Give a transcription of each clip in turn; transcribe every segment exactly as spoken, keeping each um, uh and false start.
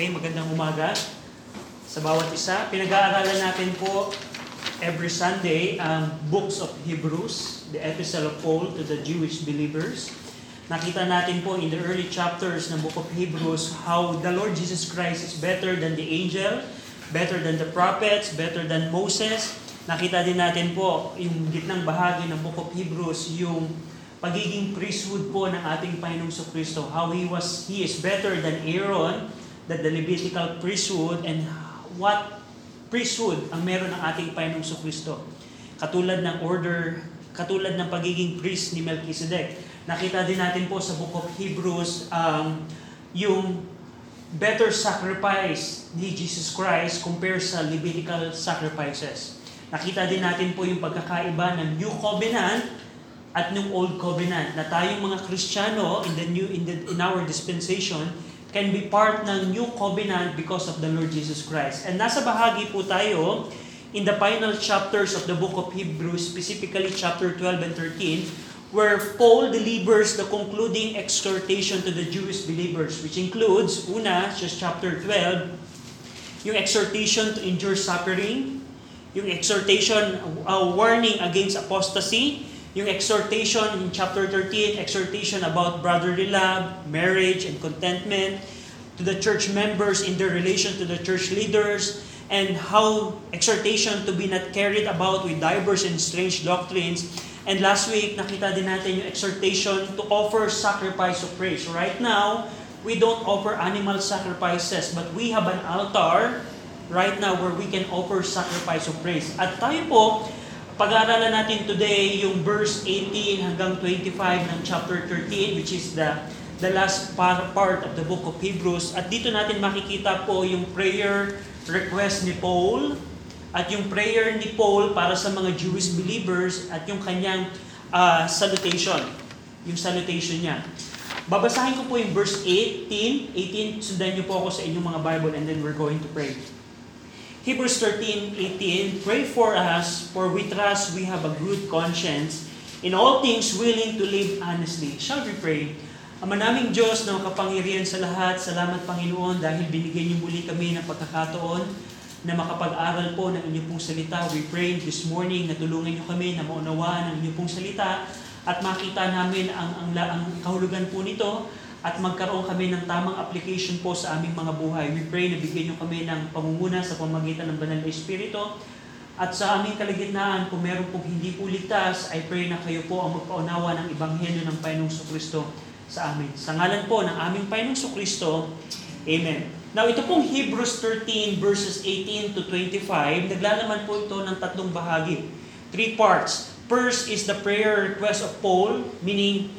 Okay, magandang umaga sa bawat isa. Pinag-aaralan natin po every Sunday ang um, Books of Hebrews, the Epistle of Paul to the Jewish believers. Nakita natin po in the early chapters ng Book of Hebrews how the Lord Jesus Christ is better than the angel, better than the prophets, better than Moses. Nakita din natin po yung gitnang bahagi ng Book of Hebrews, yung pagiging priesthood po ng ating Panginoong Kristo, how he was he is better than Aaron, that the Levitical priesthood, and what priesthood ang meron ng ating Panginoong Kristo. Katulad ng order, katulad ng pagiging priest ni Melchizedek. Nakita din natin po sa Book of Hebrews um, yung better sacrifice ni Jesus Christ compared sa Levitical sacrifices. Nakita din natin po yung pagkakaiba ng New Covenant at nung Old Covenant, na tayong mga Kristiyano in the new in the in our dispensation can be part ng New Covenant because of the Lord Jesus Christ. And nasa bahagi po tayo in the final chapters of the Book of Hebrews, specifically chapter twelve and thirteen, where Paul delivers the concluding exhortation to the Jewish believers, which includes, una, just chapter twelve, yung exhortation to endure suffering, yung exhortation, uh, warning against apostasy, yung exhortation in chapter thirteen, exhortation about brotherly love, marriage, and contentment to the church members in their relation to the church leaders, and how exhortation to be not carried about with diverse and strange doctrines. And last week, nakita din natin yung exhortation to offer sacrifice of praise. Right now, we don't offer animal sacrifices, but we have an altar right now where we can offer sacrifice of praise. At tayo po, pag-aaralan natin today yung verse eighteen hanggang twenty-five ng chapter thirteen, which is the the last par- part of the Book of Hebrews. At dito natin makikita po yung prayer request ni Paul at yung prayer ni Paul para sa mga Jewish believers at yung kanyang uh, salutation, yung salutation niya. Babasahin ko po yung verse eighteen, eighteen, sundan niyo po ako sa inyong mga Bible, and then we're going to pray. Hebrews thirteen eighteen, pray for us, for we trust we have a good conscience, in all things willing to live honestly. Shall we pray? Ama naming Diyos na makapangyarihan sa lahat, salamat Panginoon dahil binigyan niyo muli kami ng pagkakataon na makapag-aral po ng inyong pong salita. We pray this morning na tulungan niyo kami na maunawaan ang inyong pong salita at makita namin ang, ang, ang kahulugan po nito, at magkaroon kami ng tamang application po sa aming mga buhay. We pray na bigyan niyo kami ng pangunguna sa pamamagitan ng Banal na Espiritu. At sa aming kalagitnaan, kung meron pong hindi po ligtas, I pray na kayo po ang magpaunawa ng Ebanghelyo ng Panginoong Kristo sa amin. Sa ngalan po ng aming Panginoong Kristo, Amen. Now, ito pong Hebrews thirteen verses eighteen to twenty-five, naglalaman po ito ng tatlong bahagi. Three parts. First is the prayer request of Paul, meaning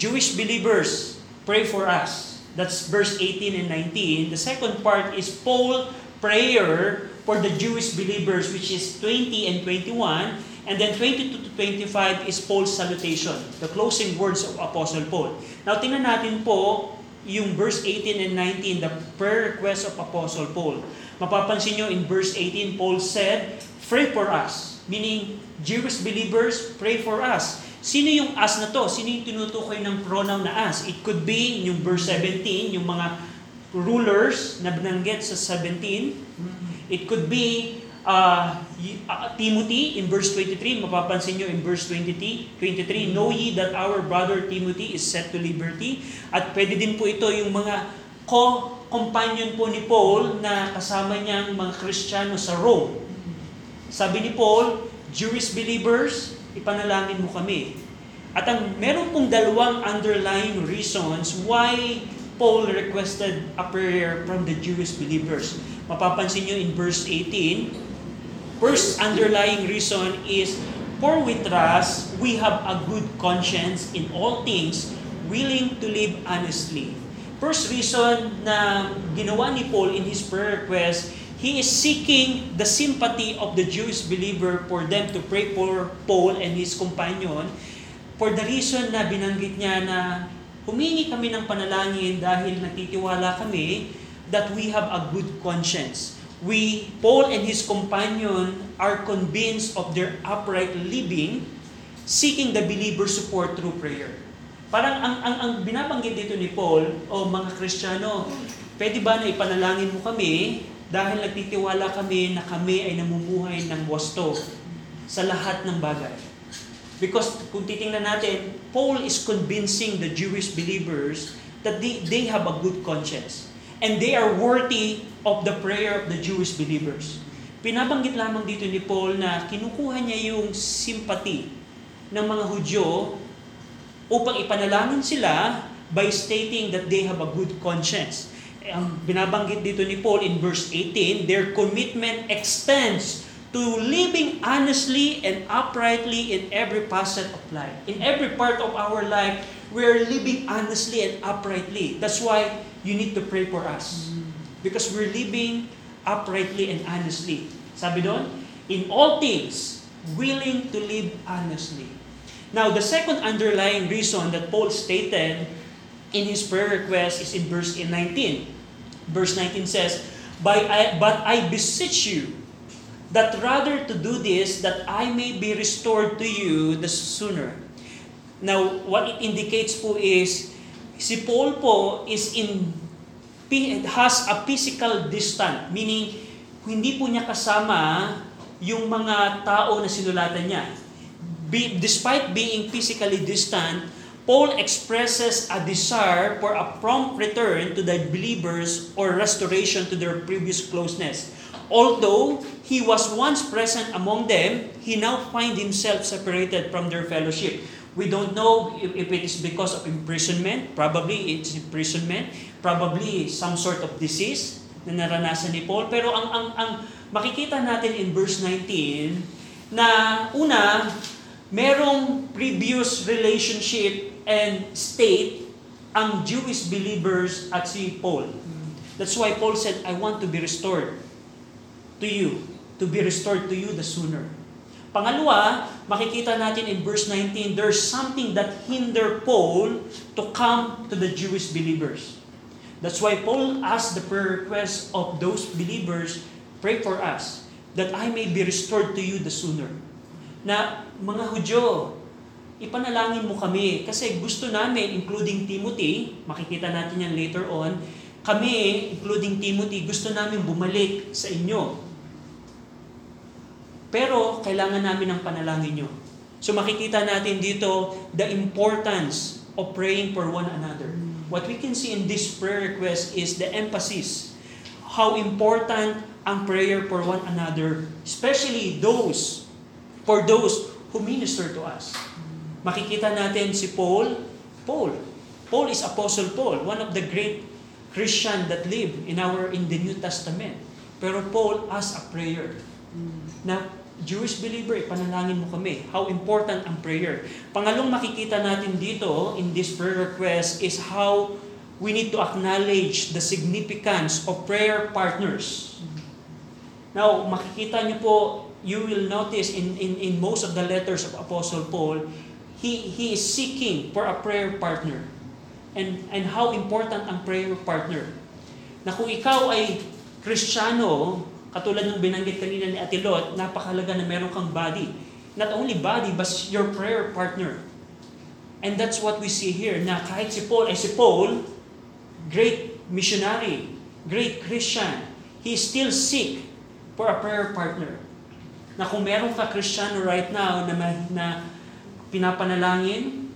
Jewish believers, pray for us. That's verse eighteen and nineteen. The second part is Paul's prayer for the Jewish believers, which is twenty and twenty-one. And then twenty-two to twenty-five is Paul's salutation, the closing words of Apostle Paul. Now, tingnan natin po yung verse eighteen and nineteen, the prayer request of Apostle Paul. Mapapansin nyo in verse eighteen, Paul said, pray for us. Meaning, Jewish believers, pray for us. Sino yung as na to? Sino yung tinutukoy ng pronoun na as? It could be yung verse seventeen, yung mga rulers na binanggit sa seventeen. It could be uh, Timothy in verse twenty-three. Mapapansin nyo in verse twenty-three, know ye that our brother Timothy is set to liberty. At pwede din po ito yung mga co-companion po ni Paul na kasama niyang mga Kristiyano sa Rome. Sabi ni Paul, Jewish believers, ipanalangin mo kami. At ang meron pong dalawang underlying reasons why Paul requested a prayer from the Jewish believers. Mapapansin nyo in verse eighteen, first underlying reason is, for we trust we have a good conscience in all things, willing to live honestly. First reason na ginawa ni Paul in his prayer request, he is seeking the sympathy of the Jewish believer for them to pray for Paul and his companion, for the reason na binanggit niya na humingi kami ng panalangin dahil natitiwala kami that we have a good conscience. We, Paul and his companion, are convinced of their upright living, seeking the believer's support through prayer. Parang ang, ang, ang binabanggit dito ni Paul, o oh, mga Kristiyano, Pwede ba na ipanalangin mo kami dahil nagtitiwala kami na kami ay namumuhay ng wasto sa lahat ng bagay? Because kung titingnan natin, Paul is convincing the Jewish believers that they, they have a good conscience and they are worthy of the prayer of the Jewish believers. Pinabanggit lamang dito ni Paul na kinukuha niya yung sympathy ng mga Hudyo upang ipanalangin sila by stating that they have a good conscience. Ang binabanggit dito ni Paul in verse eighteen, their commitment extends to living honestly and uprightly in every facet of life. In every part of our life, we are living honestly and uprightly. That's why you need to pray for us. Because we're living uprightly and honestly. Sabi doon, in all things, willing to live honestly. Now, the second underlying reason that Paul stated in his prayer request is in verse nineteen. Verse nineteen says, But I, but I beseech you, that rather to do this, that I may be restored to you the sooner. Now, what it indicates po is, si Paul po is in, has a physical distance, meaning, hindi po niya kasama yung mga tao na sinulatan niya. Be, despite being physically distant, Paul expresses a desire for a prompt return to the believers or restoration to their previous closeness. Although he was once present among them, he now finds himself separated from their fellowship. We don't know if, if it is because of imprisonment. Probably it's imprisonment. Probably some sort of disease na naranasan ni Paul. Pero ang, ang, ang makikita natin in verse nineteen, na una, merong previous relationship and state ang Jewish believers at si Paul. That's why Paul said, I want to be restored to you, to be restored to you the sooner. Pangalawa, makikita natin in verse nineteen, there's something that hinder Paul to come to the Jewish believers. That's why Paul asked the prayer request of those believers, pray for us, that I may be restored to you the sooner. Na, mga Hudyo, ipanalangin mo kami, kasi gusto namin, including Timothy, makikita natin yan later on, kami, including Timothy, gusto namin bumalik sa inyo. Pero, kailangan namin ng panalangin nyo. So, makikita natin dito the importance of praying for one another. What we can see in this prayer request is the emphasis. How important ang prayer for one another, especially those, for those who minister to us. Makikita natin si Paul. Paul. Paul is Apostle Paul, one of the great Christian that live in our in the New Testament. Pero Paul asked a prayer. Na Jewish believer, ipanalangin mo kami. How important ang prayer. Pangalong makikita natin dito in this prayer request is how we need to acknowledge the significance of prayer partners. Now, makikita niyo po, you will notice in in in most of the letters of Apostle Paul, he he is seeking for a prayer partner. And and how important ang prayer partner. Na kung ikaw ay Kristiyano, katulad ng binanggit kanina ni Ate Lot, napakalaga na meron kang body. Not only body, but your prayer partner. And that's what we see here, na kahit si Paul, ay si Paul, great missionary, great Christian, he still seek for a prayer partner. Na kung meron ka Kristiyano right now na, na pinapanalangin,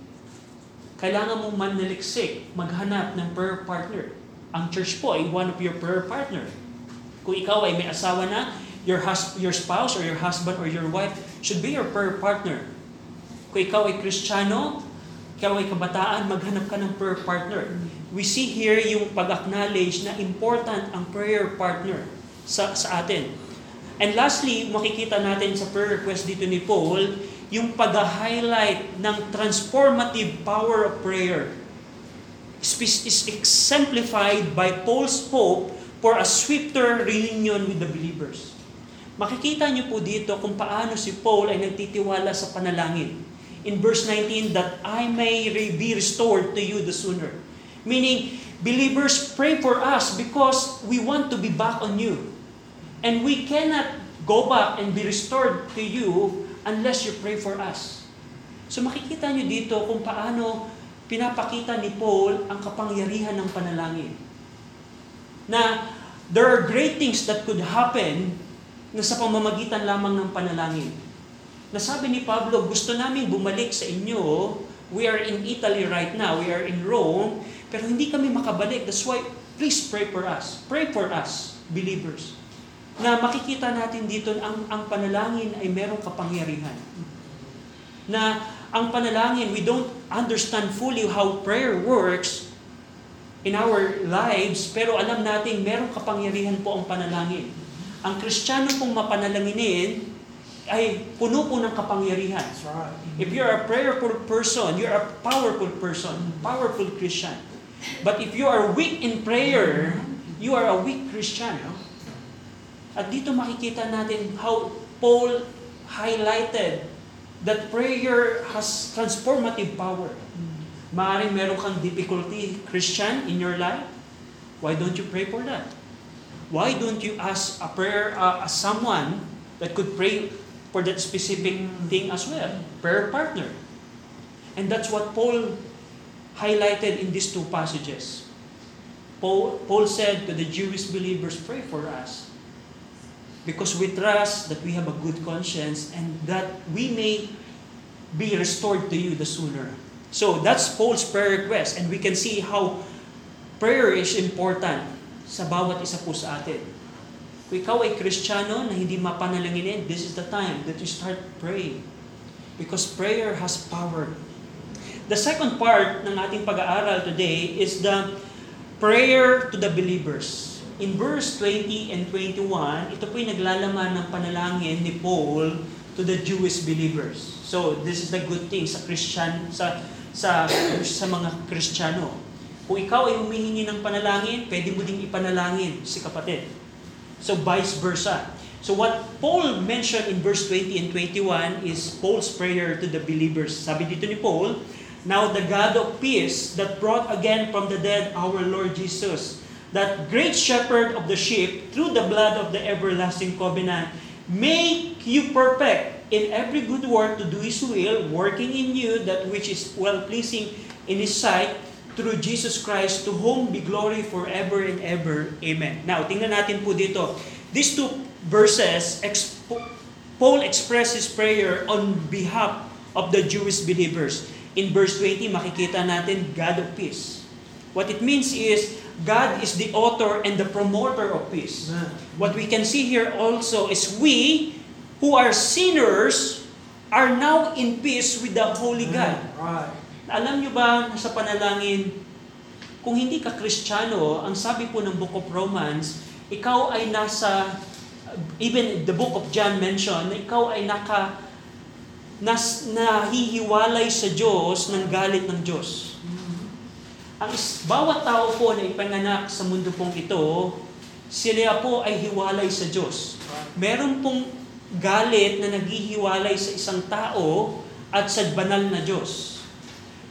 kailangan mong manaliksik, maghanap ng prayer partner. Ang church po ay one of your prayer partner. Kung ikaw ay may asawa na, your hus- your spouse or your husband or your wife should be your prayer partner. Kung ikaw ay Kristiyano, ikaw ay kabataan, maghanap ka ng prayer partner. We see here yung pag-acknowledge na important ang prayer partner sa, sa atin. And lastly, makikita natin sa prayer request dito ni Paul, yung pag-highlight ng transformative power of prayer is exemplified by Paul's hope for a swifter reunion with the believers. Makikita niyo po dito kung paano si Paul ay nagtitiwala sa panalangin. In verse nineteen, that I may be restored to you the sooner. Meaning, believers, pray for us because we want to be back on you. And we cannot go back and be restored to you unless you pray for us. So makikita nyo dito kung paano pinapakita ni Paul ang kapangyarihan ng panalangin. na there are great things that could happen na sa pamamagitan lamang ng panalangin. Nasabi ni Pablo, gusto namin bumalik sa inyo. We are in Italy right now. We are in Rome. Pero hindi kami makabalik. That's why, please pray for us. Pray for us, believers. Na makikita natin dito ang, ang panalangin ay merong kapangyarihan. Na ang panalangin, we don't understand fully how prayer works in our lives, pero alam natin merong kapangyarihan po ang panalangin. Ang Kristiyano pong mapanalanginin ay puno po ng kapangyarihan. If you're a prayerful person, you're a powerful person, powerful Christian. But if you are weak in prayer, you are a weak Christian. At dito makikita natin how Paul highlighted that prayer has transformative power. Maaaring meron kang difficulty, Christian, in your life. Why don't you pray for that? Why don't you ask a prayer, uh, as someone that could pray for that specific thing as well? Prayer partner. And that's what Paul highlighted in these two passages. Paul, Paul said to the Jewish believers, pray for us, because we trust that we have a good conscience and that we may be restored to you the sooner. So that's Paul's prayer request, and we can see how prayer is important sa bawat isa po sa atin. Kung ikaw ay Kristiyano na hindi mapanalanginin, this is the time that you start praying, because prayer has power. The second part ng ating pag-aaral today is the prayer to the believers. In verse twenty and twenty-one, ito po yung naglalaman ng panalangin ni Paul to the Jewish believers. So this is the good thing sa Christian, sa sa sa mga Kristiyano. Kung ikaw ay humihingi ng panalangin, pwede mo ding ipanalangin si kapatid. So vice versa. So what Paul mentioned in verse twenty and twenty-one is Paul's prayer to the believers. Sabi dito ni Paul, "Now the God of peace that brought again from the dead our Lord Jesus, that great shepherd of the sheep, through the blood of the everlasting covenant, make you perfect in every good work to do His will, working in you that which is well-pleasing in His sight, through Jesus Christ, to whom be glory forever and ever. Amen." Now, tingnan natin po dito. These two verses, expo- Paul expresses prayer on behalf of the Jewish believers. In verse twenty, makikita natin, God of peace. What it means is, God is the author and the promoter of peace. What we can see here also is we, who are sinners, are now in peace with the Holy God. Right. Alam nyo ba sa panalangin, kung hindi ka Kristiyano, ang sabi po ng Book of Romans, ikaw ay nasa, even the Book of John mentioned, na ikaw ay naka, nas, nahihiwalay sa Diyos ng galit ng Diyos. Ang bawat tao po na ipanganak sa mundo pong ito, sila po ay hiwalay sa Diyos. Meron pong galit na naghihiwalay sa isang tao at sa banal na Diyos.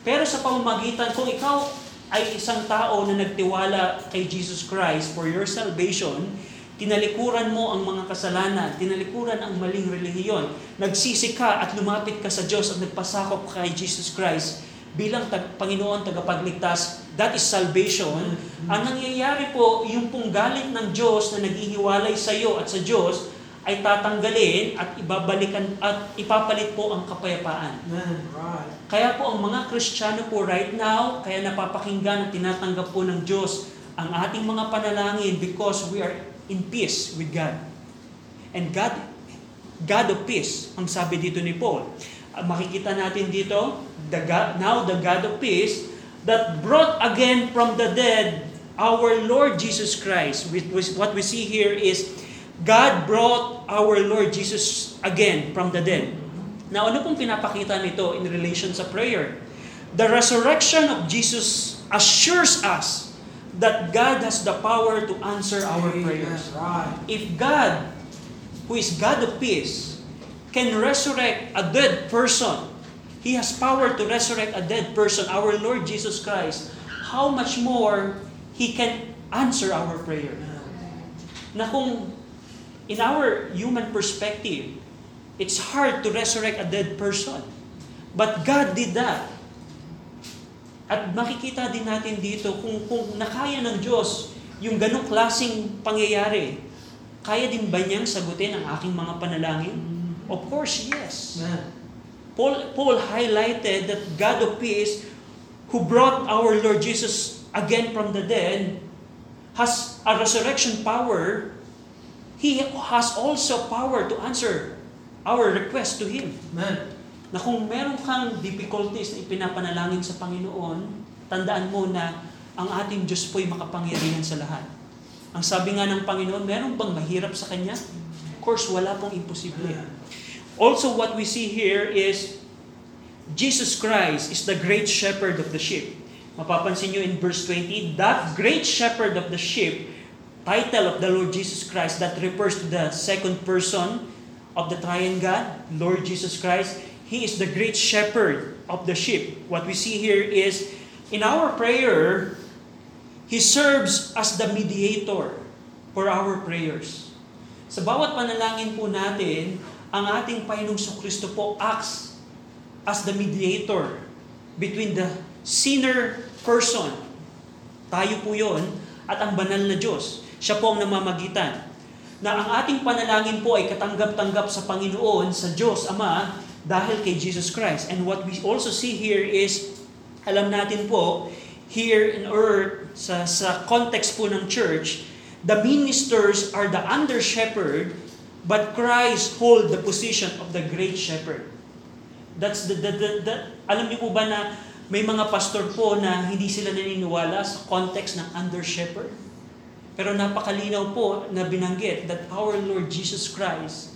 Pero sa pamamagitan, kung ikaw ay isang tao na nagtiwala kay Jesus Christ for your salvation, tinalikuran mo ang mga kasalanan, tinalikuran ang maling relihiyon, nagsisi ka at lumapit ka sa Diyos at nagpasakop kay Jesus Christ bilang tag- Panginoon tagapagligtas, that is salvation. Mm-hmm. Ang nangyayari po, yung pong galit ng Diyos na naghihiwalay sa iyo at sa Diyos, ay tatanggalin at ibabalikan at ipapalit po ang kapayapaan. Right. Kaya po ang mga Kristiyano po right now, kaya napapakinggan at tinatanggap po ng Diyos ang ating mga panalangin, because we are in peace with God. And God, God of peace, ang sabi dito ni Paul. Makikita natin dito, the God, now the God of peace that brought again from the dead our Lord Jesus Christ. With, with, what we see here is God brought our Lord Jesus again from the dead. Now, ano pong pinapakita nito in relation sa prayer? The resurrection of Jesus assures us that God has the power to answer our prayers. If God, who is God of peace, can resurrect a dead person, He has power to resurrect a dead person, our Lord Jesus Christ, how much more He can answer our prayer. Na kung in our human perspective, it's hard to resurrect a dead person. But God did that. At makikita din natin dito kung, kung nakaya ng Diyos yung ganong klaseng pangyayari, kaya din ba niyang sagutin ang aking mga panalangin? Of course, yes. Paul, Paul highlighted that God of peace, who brought our Lord Jesus again from the dead, has a resurrection power. He has also power to answer our request to Him. Amen. Na kung meron kang difficulties na ipinapanalangin sa Panginoon, tandaan mo na ang ating Diyos po'y makapangyarihan sa lahat. Ang sabi nga ng Panginoon, meron bang mahirap sa Kanya? Of course, wala pong imposible. Also, what we see here is Jesus Christ is the great shepherd of the sheep. Mapapansin nyo in verse twenty, that great shepherd of the sheep, title of the Lord Jesus Christ, that refers to the second person of the triune God, Lord Jesus Christ. He is the great shepherd of the sheep. What we see here is, in our prayer, He serves as the mediator for our prayers. Sa bawat panalangin po natin, ang ating Panginoong Kristo po acts as the mediator between the sinner person. Tayo po yun, at ang banal na Diyos. Siya po ang namamagitan. Na ang ating panalangin po ay katanggap-tanggap sa Panginoon, sa Diyos Ama, dahil kay Jesus Christ. And what we also see here is, alam natin po, here in earth, sa, sa context po ng church, the ministers are the under-shepherd, but Christ hold the position of the great shepherd. That's the, the, the, the, alam niyo po ba na may mga pastor po na hindi sila naniniwala sa context ng under-shepherd? Pero napakalinaw po na binanggit that our Lord Jesus Christ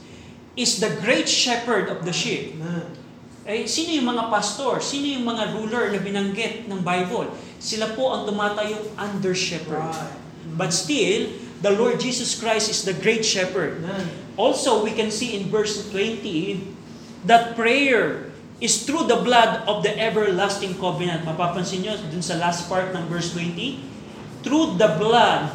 is the great shepherd of the sheep. Eh, sino yung mga pastor? Sino yung mga ruler na binanggit ng Bible? Sila po ang tumatayong under-shepherd. But still, the Lord Jesus Christ is the great shepherd. Also, we can see in verse twenty that prayer is through the blood of the everlasting covenant. Mapapansin nyo dun sa last part ng verse twenty, through the blood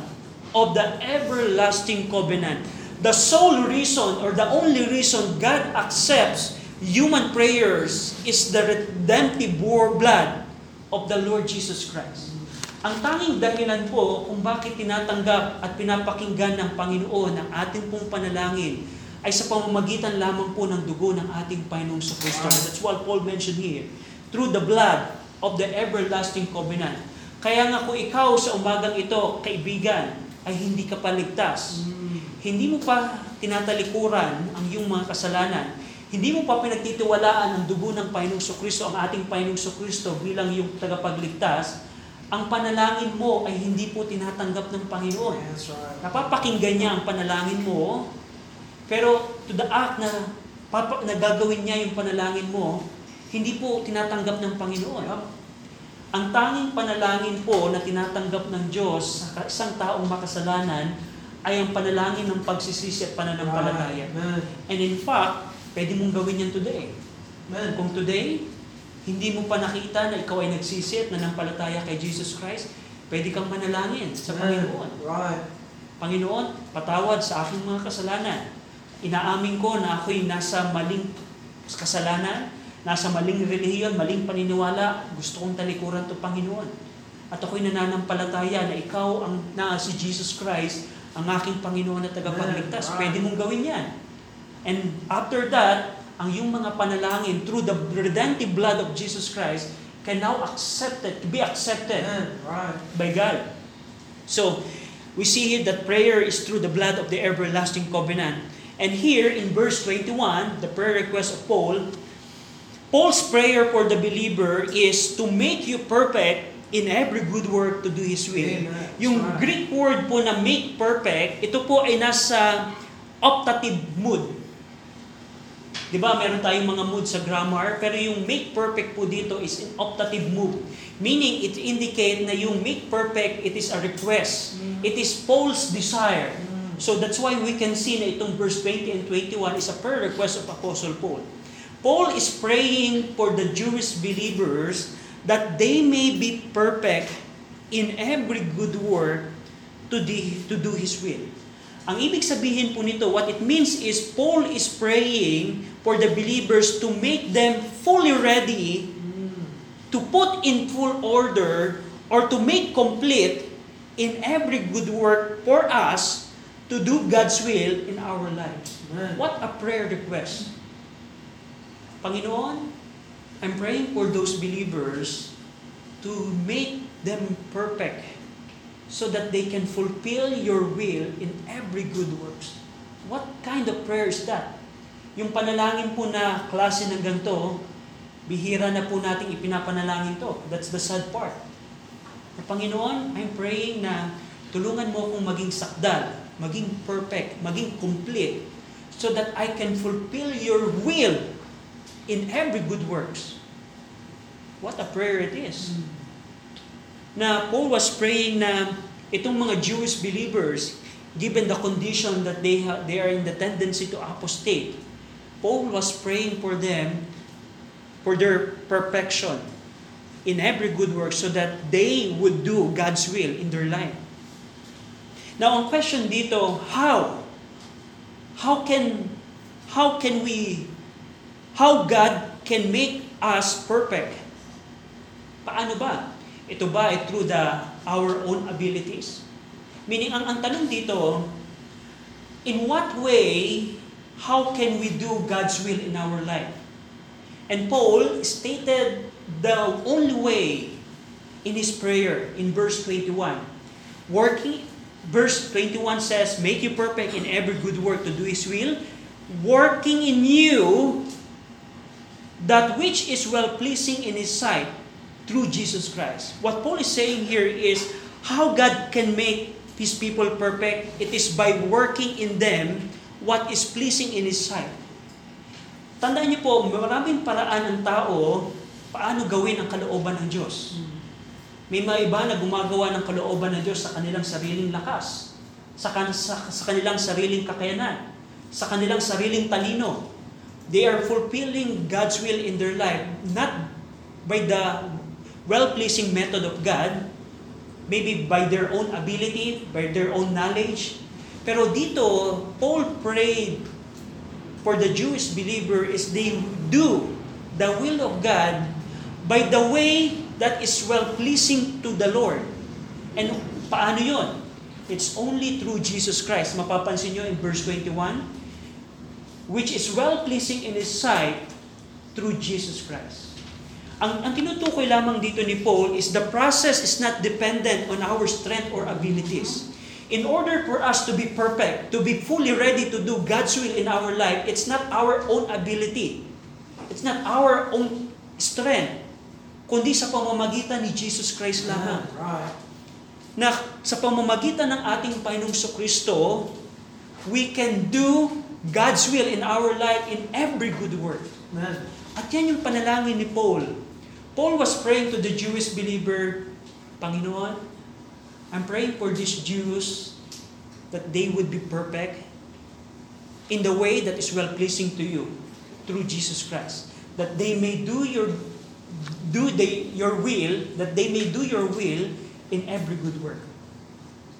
of the everlasting covenant. The sole reason or the only reason God accepts human prayers is the redemptive blood of the Lord Jesus Christ. Ang tanging dahilan po kung bakit tinatanggap at pinapakinggan ng Panginoon ang ating pong panalangin ay sa pamamagitan lamang po ng dugo ng ating Panginoong Kristo. That's what Paul mentioned here. Through the blood of the everlasting covenant. Kaya nga kung ikaw sa umagang ito, kaibigan, ay hindi ka paligtas. Hindi mo pa tinatalikuran ang iyong mga kasalanan. Hindi mo pa pinagtitiwalaan ang dugo ng Panginoong Kristo, ang ating Panginoong Kristo bilang iyong tagapagligtas. Ang panalangin mo ay hindi po tinatanggap ng Panginoon. Napapakinggan niya ang panalangin mo, pero to the act na papa, nagagawin niya yung panalangin mo, hindi po tinatanggap ng Panginoon. Ang tanging panalangin po na tinatanggap ng Diyos sa isang taong makasalanan ay ang panalangin ng pagsisisi at pananampalataya. And in fact, pwede mong gawin yan today. Man. Kung today, hindi mo pa nakita na ikaw ay nagsisi at nanampalataya kay Jesus Christ, pwede kang manalangin sa Man. Panginoon. Right. Panginoon, patawad sa aking mga kasalanan. Inaamin ko na ako'y nasa maling kasalanan, nasa maling relihiyon, maling paniniwala. Gusto kong talikuran to Panginoon. At ako'y nananampalataya na ikaw ang na si Jesus Christ ang aking Panginoon at tagapagligtas. Pwede mong gawin yan. And after that, ang iyong mga panalangin through the redemptive blood of Jesus Christ can now accepted, be accepted by God. So, we see here that prayer is through the blood of the everlasting covenant. And here in verse twenty-one, the prayer request of Paul, Paul's prayer for the believer is to make you perfect in every good work to do His will. Amen. Yung right. Greek word po na make perfect, ito po ay nasa optative mood. Diba, meron tayong mga mood sa grammar, pero yung make perfect po dito is an optative mood. Meaning, it indicate na yung make perfect, it is a request. Mm. It is Paul's desire. Mm. So that's why we can see na itong verse twenty and twenty-one is a prayer request of Apostle Paul. Paul is praying for the Jewish believers that they may be perfect in every good work to, de- to do His will. Ang ibig sabihin po nito, what it means is Paul is praying for the believers to make them fully ready to put in full order or to make complete in every good work for us to do God's will in our lives. Amen. What a prayer request. Panginoon, I'm praying for those believers to make them perfect so that they can fulfill your will in every good works. What kind of prayer is that? Yung panalangin po na klase ng ganito, bihira na po nating ipinapanalangin to. That's the sad part. At Panginoon, I'm praying na tulungan mo akong maging sakdal, maging perfect, maging complete, so that I can fulfill your will in every good works. What a prayer it is. Mm-hmm. Na Paul was praying na itong mga Jewish believers, given the condition that they ha- they are in the tendency to apostate, Paul was praying for them, for their perfection in every good work so that they would do God's will in their life. Now, ang question dito, how? How can, how can we, how God can make us perfect? Paano ba? Ito ba ay through the, our own abilities? Meaning, ang, ang tanong dito, in what way, how can we do God's will in our life? And Paul stated the only way in his prayer in verse twenty-one. Working, verse twenty-one says, make you perfect in every good work to do His will, working in you that which is well-pleasing in His sight through Jesus Christ. What Paul is saying here is how God can make His people perfect. It is by working in them what is pleasing in His sight. Tandaan niyo po, maraming paraan ng tao paano gawin ang kalooban ng Diyos. May mga iba na gumagawa ng kalooban ng Diyos sa kanilang sariling lakas, sa, kan- sa, sa kanilang sariling kakayanan, sa kanilang sariling talino. They are fulfilling God's will in their life, not by the well-pleasing method of God, maybe by their own ability, by their own knowledge. Pero dito, Paul prayed for the Jewish believer is they do the will of God by the way that is well-pleasing to the Lord. And paano yun? It's only through Jesus Christ. Mapapansin nyo in verse twenty-one, which is well-pleasing in His sight through Jesus Christ. Ang, ang tinutukoy lamang dito ni Paul is the process is not dependent on our strength or abilities. In order for us to be perfect, to be fully ready to do God's will in our life, it's not our own ability. It's not our own strength, kundi sa pamamagitan ni Jesus Christ lamang. Na sa pamamagitan ng ating Panginoong Kristo, we can do God's will in our life in every good work. At yan yung panalangin ni Paul. Paul was praying to the Jewish believer, Panginoon, I'm praying for these Jews that they would be perfect in the way that is well-pleasing to you through Jesus Christ, that they may do your do they, your will, that they may do your will in every good work.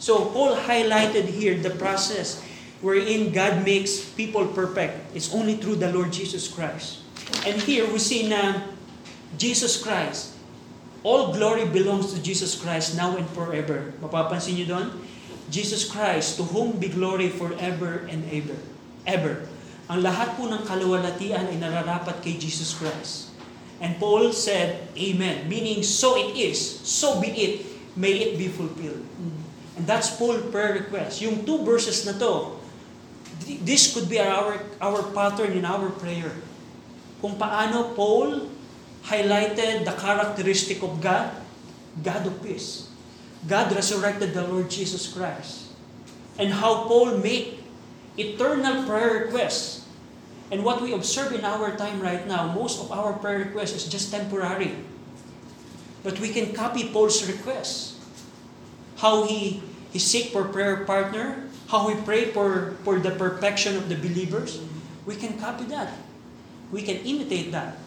So Paul highlighted here the process wherein God makes people perfect. It's only through the Lord Jesus Christ. And here we see na Jesus Christ, all glory belongs to Jesus Christ now and forever. Mapapansin niyo doon? Jesus Christ, to whom be glory forever and ever. Ever. Ang lahat po ng kaluwalhatian ay nararapat kay Jesus Christ. And Paul said, Amen. Meaning, so it is. So be it. May it be fulfilled. And that's Paul's prayer request. Yung two verses na to, this could be our, our pattern in our prayer. Kung paano Paul highlighted the characteristic of God, God of peace. God resurrected the Lord Jesus Christ. And how Paul made eternal prayer requests. And what we observe in our time right now, most of our prayer requests is just temporary. But we can copy Paul's requests. How he, he seek for prayer partner, how he pray for, for the perfection of the believers. We can copy that. We can imitate that.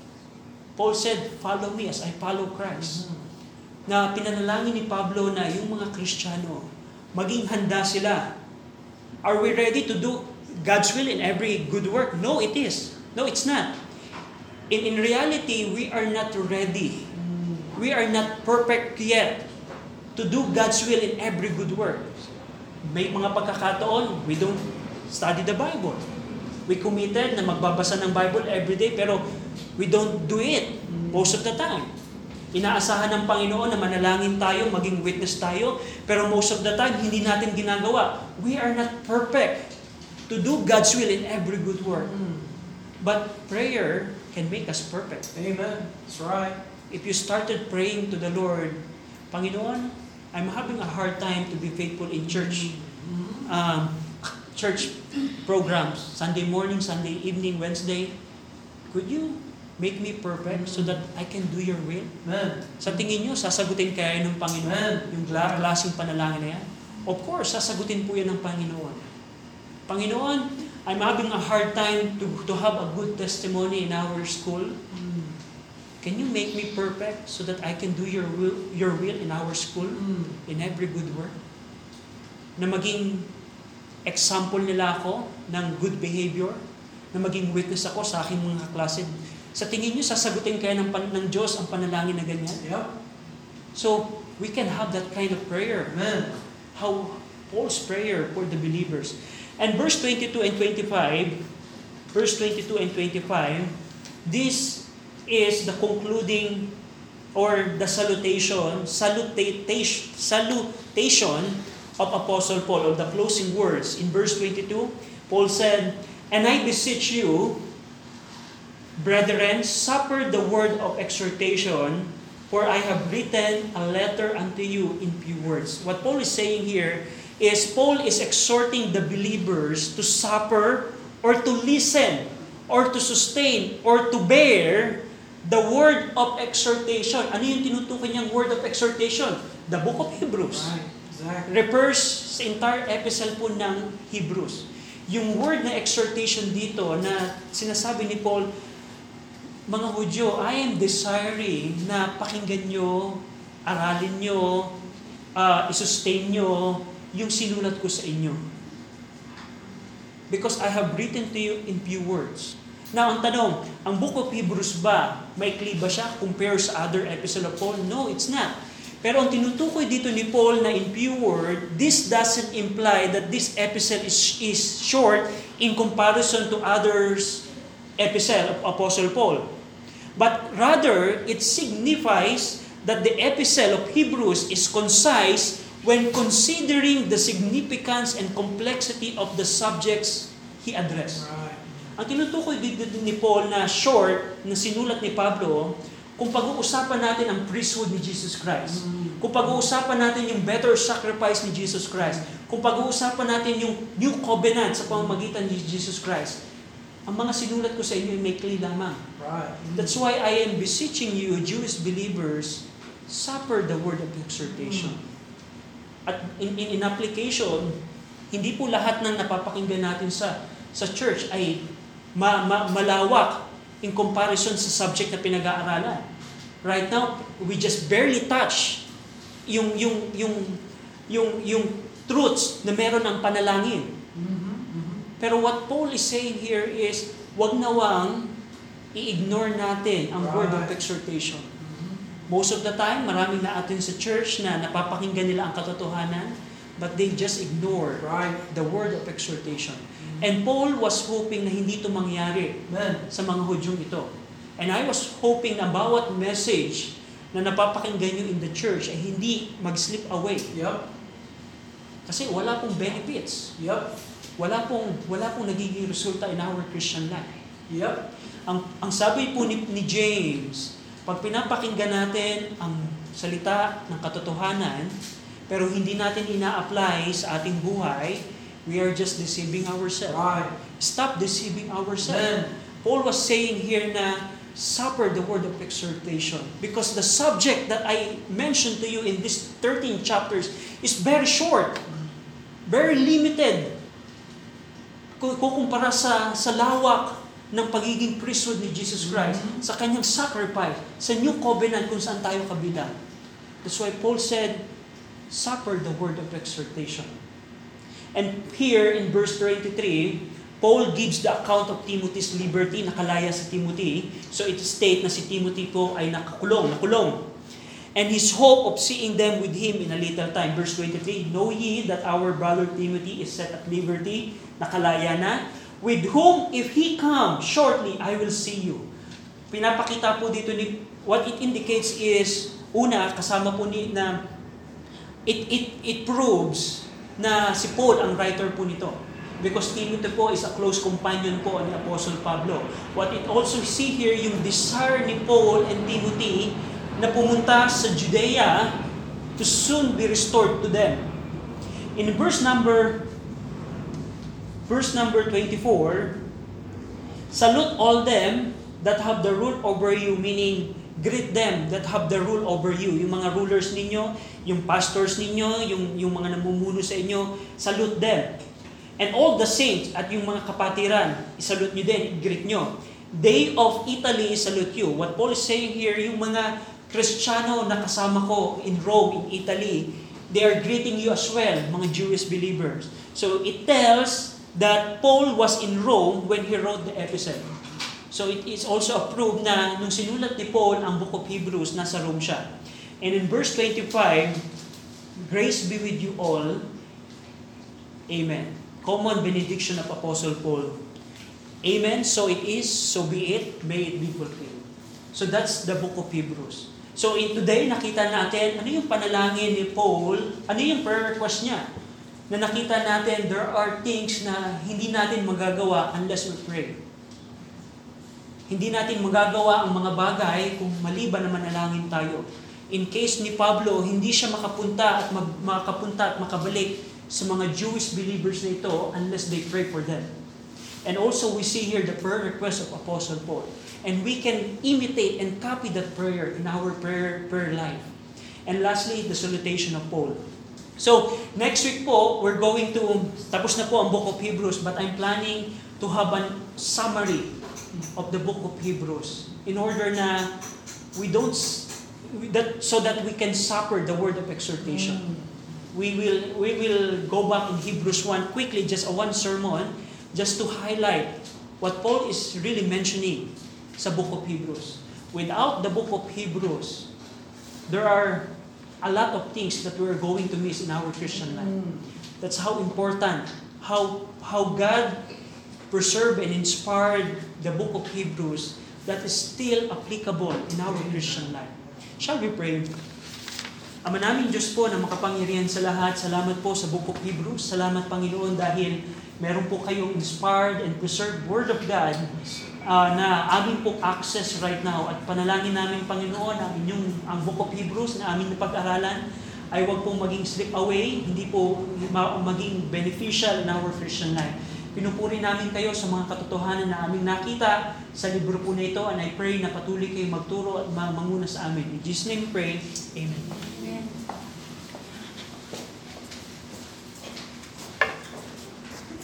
Paul said, follow me as I follow Christ. Mm-hmm. Na pinanalangin ni Pablo na yung mga Kristiyano, maging handa sila. Are we ready to do God's will in every good work? No, it is. No, it's not. In, in reality, we are not ready. We are not perfect yet. to do God's will in every good work. May mga pagkakataon, we don't study the Bible. We committed na magbabasa ng Bible every day, pero we don't do it most of the time. Inaasahan ng Panginoon na manalangin tayo, maging witness tayo, pero most of the time, hindi natin ginagawa. We are not perfect to do God's will in every good work. But prayer can make us perfect. Amen. That's right. If you started praying to the Lord, Panginoon, I'm having a hard time to be faithful in church. Um, church programs, Sunday morning, Sunday evening, Wednesday. Could you make me perfect so that I can do your will? Amen. Sa tingin nyo, sasagutin kaya ng Panginoon Amen. Yung klaseng panalangin na yan? Of course, sasagutin po yan ng Panginoon. Panginoon, I'm having a hard time to to have a good testimony in our school. Mm. Can you make me perfect so that I can do your will, your will in our school, mm. in every good work? Na maging example nila ako ng good behavior, na maging witness ako sa aking mga kaklase. Sa tingin niyo, sasagutin kaya ng, ng Diyos ang panalangin na ganyan? Yeah. So, we can have that kind of prayer. Amen. How Paul's prayer for the believers. And verse twenty-two and twenty-five, verse twenty-two and twenty-five, this is the concluding or the salutation, salutation, salutation of Apostle Paul, or the closing words. In verse twenty-two, Paul said, "And I beseech you, brethren, suffer the word of exhortation, for I have written a letter unto you in few words." What Paul is saying here is Paul is exhorting the believers to suffer or to listen or to sustain or to bear the word of exhortation. Ano yung tinutukoy niyang word of exhortation? The book of Hebrews. Right, exactly. Refers sa entire epistle po ng Hebrews. Yung word na exhortation dito na sinasabi ni Paul, mga Hudyo, I am desiring na pakinggan nyo, aralin nyo, uh, isustain nyo yung sinulat ko sa inyo. Because I have written to you in few words. Now, ang tanong, ang Book of Hebrews ba, maikli ba siya compare sa other epistle of Paul? No, it's not. Pero ang tinutukoy dito ni Paul na in few words, this doesn't imply that this epistle is, is short in comparison to others epistle of Apostle Paul. But rather, it signifies that the epistle of Hebrews is concise when considering the significance and complexity of the subjects he addressed. Right. Ang tinutukoy dito ni Paul na short, na sinulat ni Pablo, kung pag-uusapan natin ang priesthood ni Jesus Christ, mm. kung pag-uusapan natin yung better sacrifice ni Jesus Christ, kung pag-uusapan natin yung new covenant sa pamamagitan ni Jesus Christ, ang mga sinulat ko sa inyo ay maikli lamang. Right. That's why I am beseeching you, Jewish believers, suffer the word of exhortation. Mm. At in, in, in application, hindi po lahat ng napapakinggan natin sa sa church ay ma, ma, malawak in comparison sa subject na pinag-aaralan. Right now, we just barely touch yung yung yung yung yung truths na meron ng panalangin. Mm-hmm. Pero what Paul is saying here is, wag nawang i-ignore natin ang right. word of exhortation. Mm-hmm. Most of the time, maraming na atin sa church na napapakinggan nila ang katotohanan, but they just ignore right. the word of exhortation. Mm-hmm. And Paul was hoping na hindi ito mangyari Amen. Sa mga Hudyong ito. And I was hoping na bawat message na napapakinggan nyo in the church ay hindi mag-slip away. Yep. Kasi wala pong benefits. Yep. Wala pong wala pong nagiging resulta in our Christian life. Yep. Ang ang sabi po ni, ni James, pag pinapakinggan natin ang salita ng katotohanan, pero hindi natin ina-apply sa ating buhay, we are just deceiving ourselves. Right. Stop deceiving ourselves. Amen. Paul was saying here na suffer the word of exhortation because the subject that I mentioned to you in these thirteen chapters is very short, very limited. Kukumpara sa, sa lawak ng pagiging priesthood ni Jesus Christ, mm-hmm. sa kanyang sacrifice, sa new covenant kung saan tayo kabilang. That's why Paul said, suffer the word of exhortation. And here in verse twenty-three, Paul gives the account of Timothy's liberty, nakalaya si Timothy. So it states na si Timothy po ay nakakulong, nakulong. and his hope of seeing them with him in a little time. Verse twenty-three, know ye that our brother Timothy is set at liberty, nakalaya na, with whom if he come shortly, I will see you. Pinapakita po dito, ni, what it indicates is, una, kasama po ni, na it, it, it proves na si Paul ang writer po nito. Because Timothy po is a close companion po ni Apostle Pablo. What it also see here, yung desire ni Paul and Timothy na pumunta sa Judea to soon be restored to them. In verse number verse number twenty-four, salute all them that have the rule over you, meaning greet them that have the rule over you. Yung mga rulers ninyo, yung pastors ninyo, yung, yung mga namumuno sa inyo, salute them. And all the saints at yung mga kapatiran, isalute nyo din, greet nyo. They of Italy salute you. What Paul is saying here, yung mga Kristiyano na kasama ko in Rome, in Italy, they are greeting you as well, mga Jewish believers. So it tells that Paul was in Rome when he wrote the epistle. So it is also approved na nung sinulat ni Paul ang Book of Hebrews, nasa Rome siya. And in verse twenty-five, grace be with you all. Amen. Common benediction of Apostle Paul. Amen. So it is, so be it, may it be fulfilled. So that's the Book of Hebrews. So in today, nakita natin, ano yung panalangin ni Paul? Ano yung prayer request niya? Na nakita natin, there are things na hindi natin magagawa unless we pray. Hindi natin magagawa ang mga bagay kung maliban na manalangin tayo. In case ni Pablo, hindi siya makapunta at, mag- makapunta at makabalik sa mga Jewish believers na ito unless they pray for them. And also we see here the prayer request of Apostle Paul. And we can imitate and copy that prayer in our prayer prayer life. And lastly, the salutation of Paul. So, next week po, we're going to, tapos na po ang Book of Hebrews, but I'm planning to have a summary of the Book of Hebrews in order na we don't, that so that we can suffer the word of exhortation. Mm. We will we will go back in Hebrews one quickly, just a one sermon, just to highlight what Paul is really mentioning sa Book of Hebrews. Without the Book of Hebrews, there are a lot of things that we are going to miss in our Christian life. Mm. That's how important, how how God preserved and inspired the Book of Hebrews that is still applicable in our Christian life. Shall we pray? Ama namin Diyos po na makapangyarihan sa lahat, salamat po sa Book of Hebrews. Salamat Panginoon dahil meron po kayong inspired and preserved Word of God uh, na amin po access right now. At panalangin namin Panginoon ang inyong ang Book of Hebrews na amin napag-aralan ay huwag pong maging slip away, hindi po maging beneficial in our Christian life. Pinupuri namin kayo sa mga katotohanan na aming nakita sa libro po na ito, and I pray na patuloy kayong magturo at manguna sa amin. In Jesus' name we pray, Amen.